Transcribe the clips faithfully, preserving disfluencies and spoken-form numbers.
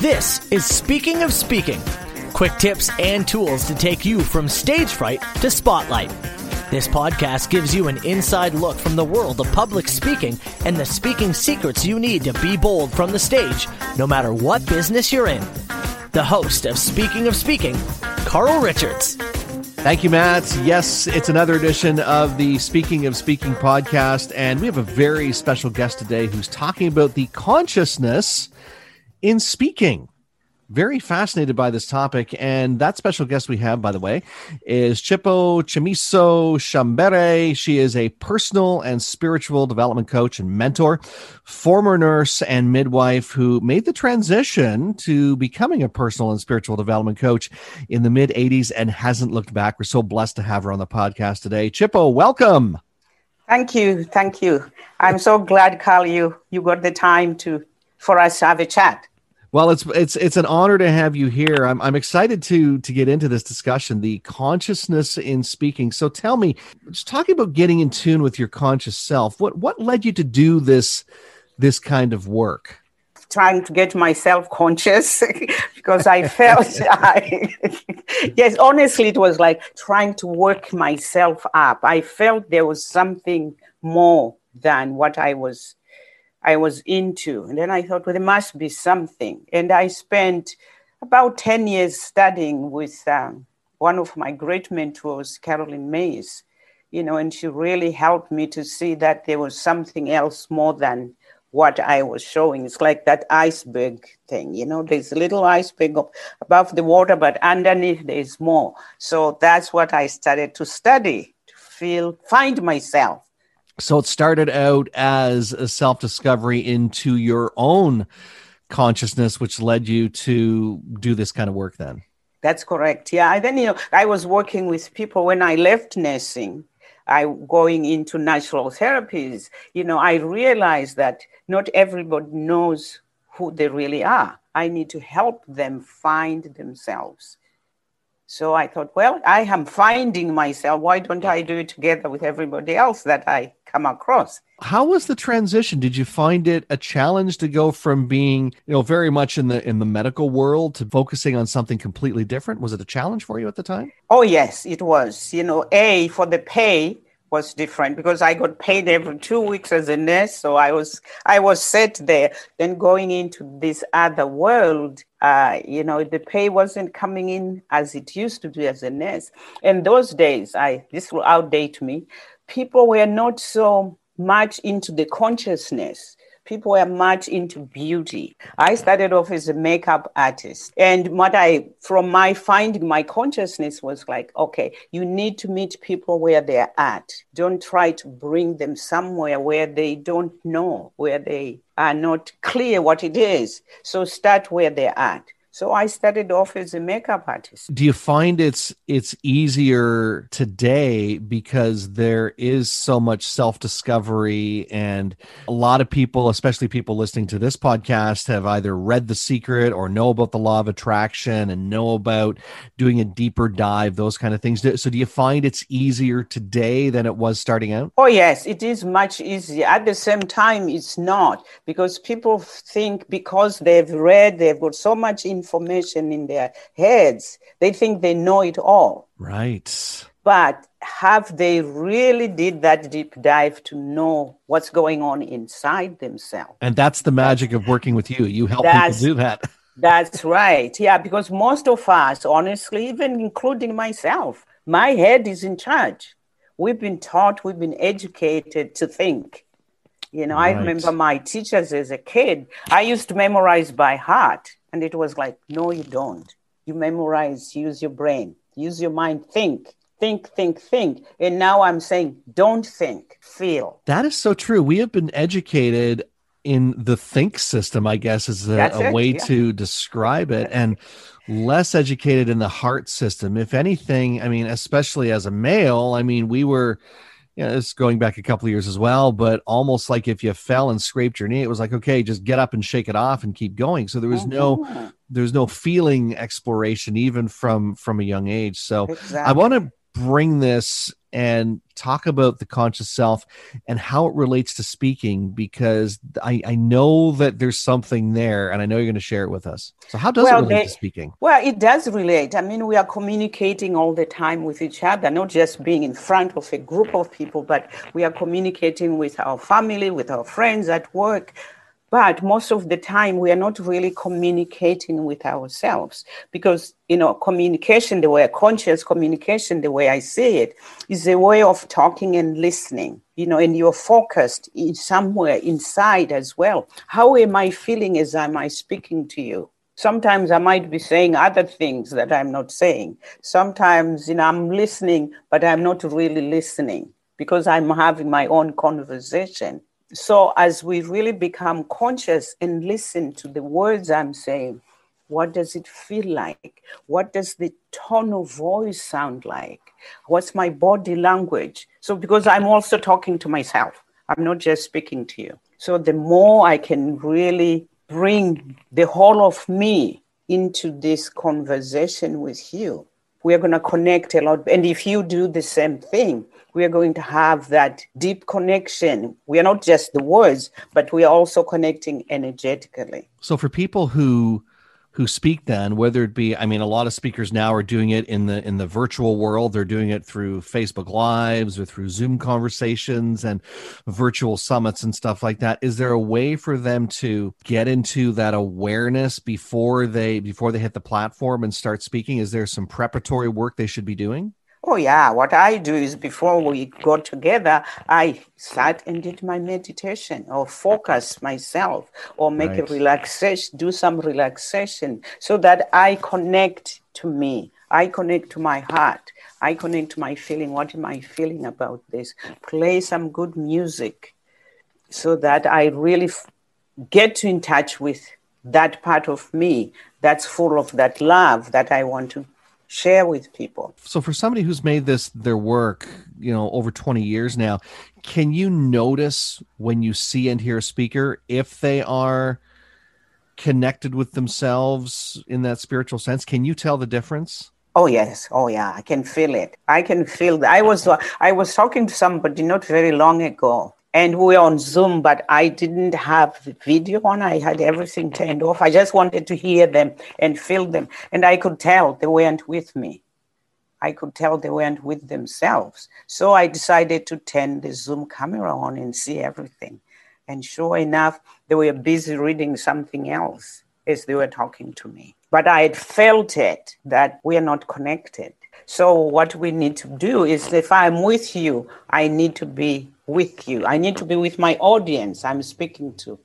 This is Speaking of Speaking, quick tips and tools to take you from stage fright to spotlight. This podcast gives you an inside look from the world of public speaking and the speaking secrets you need to be bold from the stage, no matter what business you're in. The host of Speaking of Speaking, Carl Richards. Thank you, Matt. Yes, it's another edition of the Speaking of Speaking podcast, and we have a very special guest today who's talking about the consciousness in speaking. Very fascinated by this topic, and that special guest we have, by the way, is Chipo Chimiso Shambare. She is a personal and spiritual development coach and mentor, former nurse and midwife who made the transition to becoming a personal and spiritual development coach in the mid-eighties and hasn't looked back. We're so blessed to have her on the podcast today. Chipo, welcome. Thank you. Thank you. I'm so glad, Carl, you, you got the time to for us to have a chat. Well, it's it's it's an honor to have you here. I'm I'm excited to to get into this discussion, the consciousness in speaking. So tell me, just talking about getting in tune with your conscious self, what what led you to do this this kind of work? Trying to get myself conscious because I felt, I, yes, honestly, it was like trying to work myself up. I felt there was something more than what I was I was into. And then I thought, well, there must be something. And I spent about ten years studying with um, one of my great mentors, Carolyn Mays, you know, and she really helped me to see that there was something else more than what I was showing. It's like that iceberg thing, you know, there's a little iceberg above the water, but underneath there's more. So that's what I started to study, to feel, find myself. So it started out as a self-discovery into your own consciousness, which led you to do this kind of work then. That's correct. Yeah. And then, you know, I was working with people when I left nursing, I going into natural therapies. You know, I realized that not everybody knows who they really are. I need to help them find themselves. So I thought, well, I am finding myself. Why don't I do it together with everybody else that I come across? How was the transition? Did you find it a challenge to go from being, you know, very much in the in the medical world to focusing on something completely different? Was it a challenge for you at the time? Oh, yes, it was. You know, A, for the pay was different because I got paid every two weeks as a nurse. So I was I was set there. Then going into this other world, Uh, you know, the pay wasn't coming in as it used to be as a nurse. And those days, I this will outdate me, people were not so much into the consciousness. People were much into beauty. I started off as a makeup artist. And what I, from my finding, my consciousness was like, okay, you need to meet people where they're at. Don't try to bring them somewhere where they don't know, where they are not clear what it is. So start where they're at. So I started off as a makeup artist. Do you find it's it's easier today because there is so much self-discovery, and a lot of people, especially people listening to this podcast, have either read The Secret or know about the Law of Attraction and know about doing a deeper dive, those kind of things. So do you find it's easier today than it was starting out? Oh, yes, it is much easier. At the same time, it's not, because people think because they've read, they've got so much in information in their heads, they think they know it all. Right. But have they really did that deep dive to know what's going on inside themselves? And that's the magic of working with you. You help that's, people do that. That's right. Yeah, because most of us, honestly, even including myself, my head is in charge. We've been taught, we've been educated to think. You know, right. I remember my teachers as a kid, I used to memorize by heart. And it was like, no, you don't. You memorize, use your brain, use your mind, think, think, think, think. And now I'm saying, don't think, feel. That is so true. We have been educated in the think system, I guess, is a, a way yeah. to describe it, and less educated in the heart system. If anything, I mean, especially as a male, I mean, we were... Yeah, it's going back a couple of years as well, but almost like if you fell and scraped your knee, it was like, okay, just get up and shake it off and keep going. So there was no, there's no feeling exploration, even from, from a young age. So exactly. I want to bring this and talk about the conscious self and how it relates to speaking, because I, I know that there's something there, and I know you're going to share it with us. So how does well, it relate they, to speaking? Well, it does relate. I mean, we are communicating all the time with each other, not just being in front of a group of people, but we are communicating with our family, with our friends at work. But most of the time, we are not really communicating with ourselves, because, you know, communication, the way conscious communication, the way I see it, is a way of talking and listening, you know, and you're focused in somewhere inside as well. How am I feeling as am I speaking to you? Sometimes I might be saying other things that I'm not saying. Sometimes, you know, I'm listening, but I'm not really listening because I'm having my own conversation. So as we really become conscious and listen to the words I'm saying, what does it feel like? What does the tone of voice sound like? What's my body language? So because I'm also talking to myself, I'm not just speaking to you. So the more I can really bring the whole of me into this conversation with you, we are going to connect a lot. And if you do the same thing, we are going to have that deep connection. We are not just the words, but we are also connecting energetically. So for people who who speak then, whether it be, I mean, a lot of speakers now are doing it in the in the virtual world. They're doing it through Facebook Lives or through Zoom conversations and virtual summits and stuff like that. Is there a way for them to get into that awareness before they before they hit the platform and start speaking? Is there some preparatory work they should be doing? Oh, yeah. What I do is before we got together, I sat and did my meditation or focus myself or make right. a relaxation, do some relaxation so that I connect to me. I connect to my heart. I connect to my feeling. What am I feeling about this? Play some good music so that I really f- get in touch with that part of me that's full of that love that I want to share with people. So for somebody who's made this their work, you know, over twenty years now, can you notice when you see and hear a speaker, if they are connected with themselves in that spiritual sense? Can you tell the difference? Oh, yes. Oh, yeah. I can feel it. I can feel that. I was, I was talking to somebody not very long ago, and we were on Zoom, but I didn't have the video on. I had everything turned off. I just wanted to hear them and feel them. And I could tell they weren't with me. I could tell they weren't with themselves. So I decided to turn the Zoom camera on and see everything. And sure enough, they were busy reading something else as they were talking to me. But I had felt it, that we are not connected. So what we need to do is, if I'm with you, I need to be with you. I need to be with my audience I'm speaking to.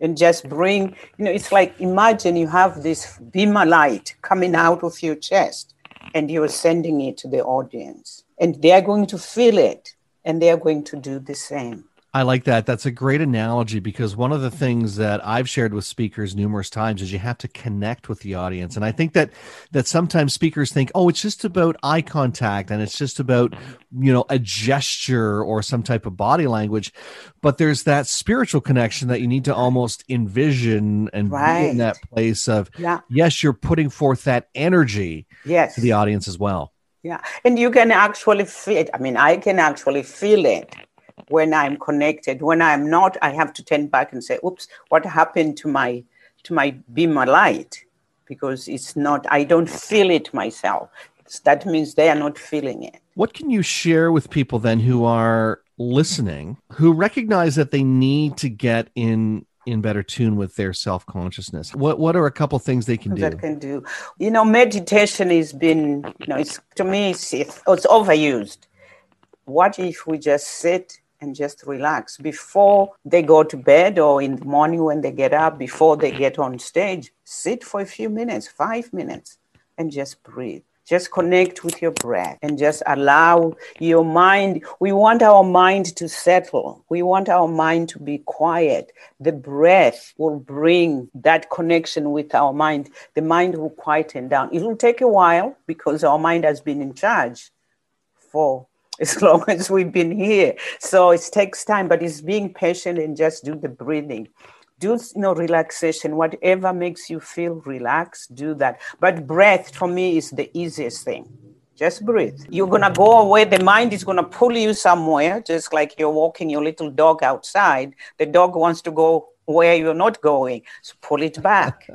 And just bring, you know, it's like, imagine you have this beam of light coming out of your chest and you're sending it to the audience. And they're going to feel it and they're going to do the same. I like that. That's a great analogy, because one of the things that I've shared with speakers numerous times is you have to connect with the audience. And I think that that sometimes speakers think, oh, it's just about eye contact and it's just about, you know, a gesture or some type of body language. But there's that spiritual connection that you need to almost envision and right. be in that place of, yeah. yes, you're putting forth that energy yes. to the audience as well. Yeah. And you can actually feel it. I mean, I can actually feel it. When I'm connected, when I'm not, I have to turn back and say, oops, what happened to my to my beam of light? Because it's not, I don't feel it myself. That means they are not feeling it. What can you share with people then who are listening, who recognize that they need to get in in better tune with their self-consciousness? What what are a couple things they can do? That can do. You know, meditation has been, you know, it's to me, it's, it's overused. What if we just sit and just relax before they go to bed or in the morning when they get up, before they get on stage? Sit for a few minutes, five minutes, and just breathe. Just connect with your breath and just allow your mind. We want our mind to settle. We want our mind to be quiet. The breath will bring that connection with our mind. The mind will quieten down. It will take a while because our mind has been in charge for as long as we've been here. So it takes time, but it's being patient and just do the breathing. Do, you know, relaxation, whatever makes you feel relaxed, do that. But breath for me is the easiest thing. Just breathe. You're going to go away. The mind is going to pull you somewhere, just like you're walking your little dog outside. The dog wants to go where you're not going. So pull it back.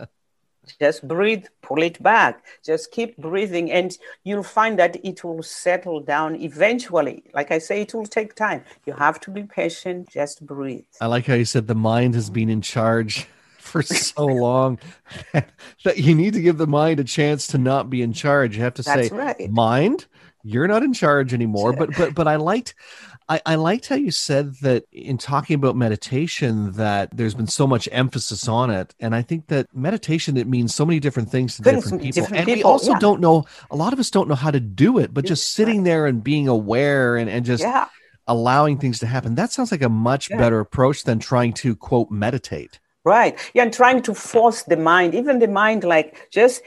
Just breathe, pull it back. Just keep breathing, and you'll find that it will settle down eventually. Like I say, it will take time. You have to be patient. Just breathe. I like how you said the mind has been in charge for so long that you need to give the mind a chance to not be in charge. You have to That's say, right. mind, you're not in charge anymore. but but but I liked... I, I liked how you said that in talking about meditation, that there's been so much emphasis on it. And I think that meditation, it means so many different things to different, different people. Different and people, we also yeah. don't know, a lot of us don't know how to do it, but just sitting there and being aware and, and just yeah. allowing things to happen. That sounds like a much yeah. better approach than trying to, quote, meditate. Right. Yeah. And trying to force the mind, even the mind, like just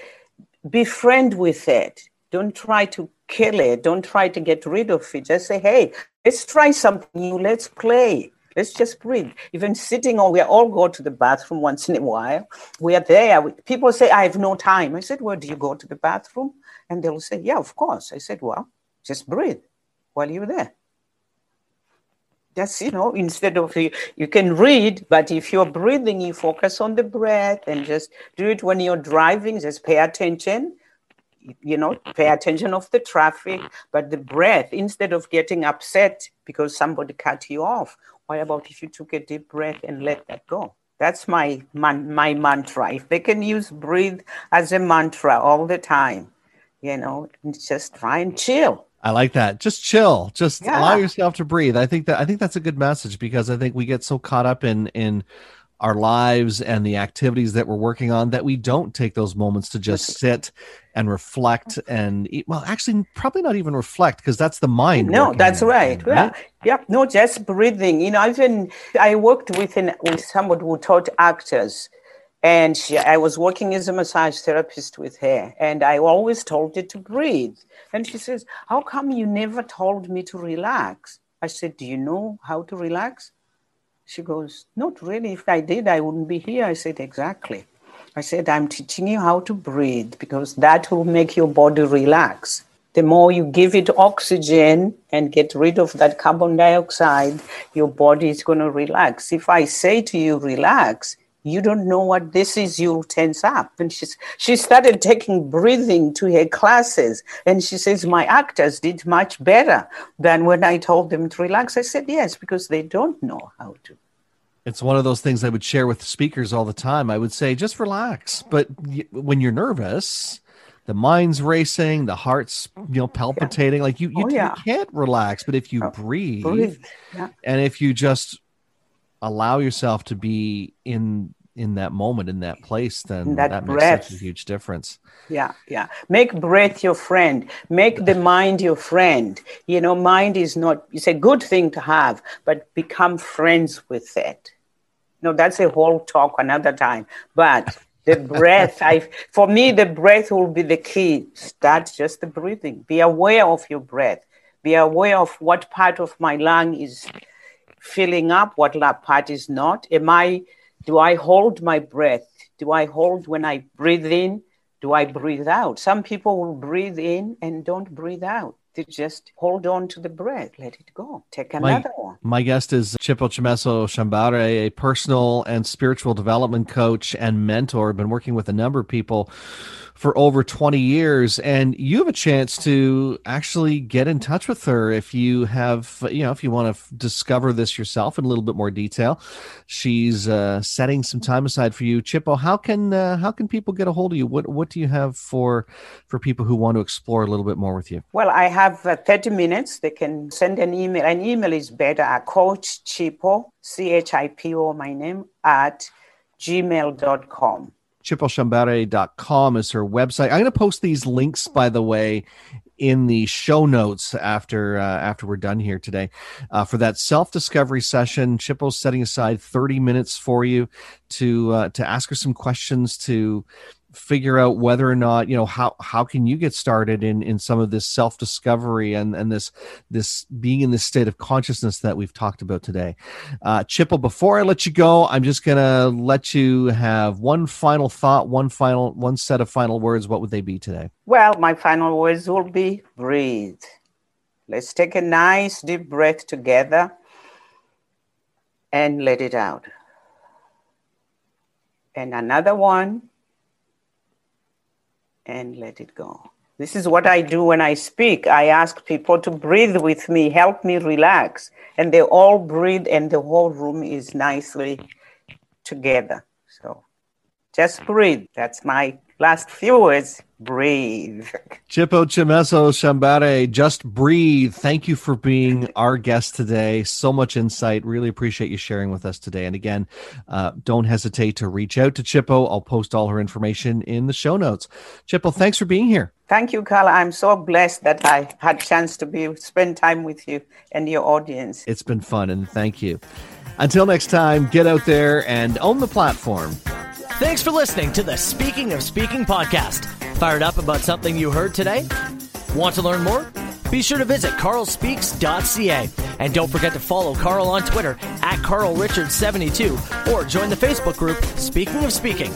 befriend with it. Don't try to kill it. Don't try to get rid of it. Just say, hey, let's try something new. Let's play. Let's just breathe. Even sitting on, we all go to the bathroom once in a while. We are there. We, people say, I have no time. I said, well, do you go to the bathroom? And they'll say, yeah, of course. I said, well, just breathe while you're there. That's, you know, instead of, you, you can read, but if you're breathing, you focus on the breath and just do it when you're driving. Just pay attention. You know, pay attention of the traffic, but the breath, instead of getting upset because somebody cut you off, what about if you took a deep breath and let that go? That's my man, my mantra. If they can use breathe as a mantra all the time, you know, just try and chill. I like that. Just chill. Just yeah. allow yourself to breathe. I think that I think that's a good message, because I think we get so caught up in in our lives and the activities that we're working on that we don't take those moments to just sit and reflect and eat. Well, actually probably not even reflect, because that's the mind. No, that's right. Thing, right? Yeah. yeah. No, just breathing. You know, I've been, I worked with, an, with somebody who taught actors, and she, I was working as a massage therapist with her, and I always told her to breathe. And she says, how come you never told me to relax? I said, do you know how to relax? She goes, not really. If I did, I wouldn't be here. I said, exactly. I said, I'm teaching you how to breathe, because that will make your body relax. The more you give it oxygen and get rid of that carbon dioxide, your body is going to relax. If I say to you, relax, you don't know what this is, you'll tense up. And she's, she started taking breathing to her classes. And she says, my actors did much better than when I told them to relax. I said, yes, because they don't know how to. It's one of those things I would share with speakers all the time. I would say, just relax. But when you're nervous, the mind's racing, the heart's, you know, palpitating. Yeah. Like you, you, oh, yeah. you can't relax. But if you oh, breathe, breathe. Yeah. and if you just allow yourself to be in in that moment, in that place, then that, that makes such a huge difference. Yeah, yeah. Make breath your friend. Make the mind your friend. You know, mind is not, it's a good thing to have, but become friends with it. No, that's a whole talk another time. But the breath, I for me, the breath will be the key. Start just the breathing. Be aware of your breath. Be aware of what part of my lung is filling up, what lap part is not. Am I, do I hold my breath? Do I hold when I breathe in? Do I breathe out? Some people will breathe in and don't breathe out. They just hold on to the breath, let it go. Take another my, one. My guest is Chipo Chimiso Shambare, a personal and spiritual development coach and mentor. I've been working with a number of people for over twenty years, and you have a chance to actually get in touch with her if you have, you know, if you want to f- discover this yourself in a little bit more detail. She's uh, setting some time aside for you. Chipo, how can uh, how can people get a hold of you? What what do you have for for people who want to explore a little bit more with you? Well, I have uh, thirty minutes. They can send an email. An email is better. Uh, Coach Chipo, C H I P O, my name, at gmail dot com. chipo shambare dot com is her website. I'm going to post these links, by the way, in the show notes after uh, after we're done here today. Uh, for that self-discovery session, Chipo's setting aside thirty minutes for you to uh, to ask her some questions, to figure out whether or not, you know, how, how can you get started in, in some of this self-discovery and, and this, this being in this state of consciousness that we've talked about today. Uh, Chipo, before I let you go, I'm just going to let you have one final thought, one final, one set of final words. What would they be today? Well, my final words will be breathe. Let's take a nice deep breath together and let it out. And another one, and let it go. This is what I do when I speak. I ask people to breathe with me, help me relax. And they all breathe and the whole room is nicely together. So just breathe. That's my last few words. Breathe. Chipo Chimiso Shambare, just breathe. Thank you for being our guest today. So much insight. Really appreciate you sharing with us today. And again, uh, don't hesitate to reach out to Chipo. I'll post all her information in the show notes. Chipo, thanks for being here. Thank you, Carla. I'm so blessed that I had a chance to be spend time with you and your audience. It's been fun, and thank you. Until next time, get out there and own the platform. Thanks for listening to the Speaking of Speaking podcast. Fired up about something you heard today? Want to learn more? Be sure to visit Carl Speaks dot C A. And don't forget to follow Carl on Twitter at Carl Richards seventy-two or join the Facebook group Speaking of Speaking.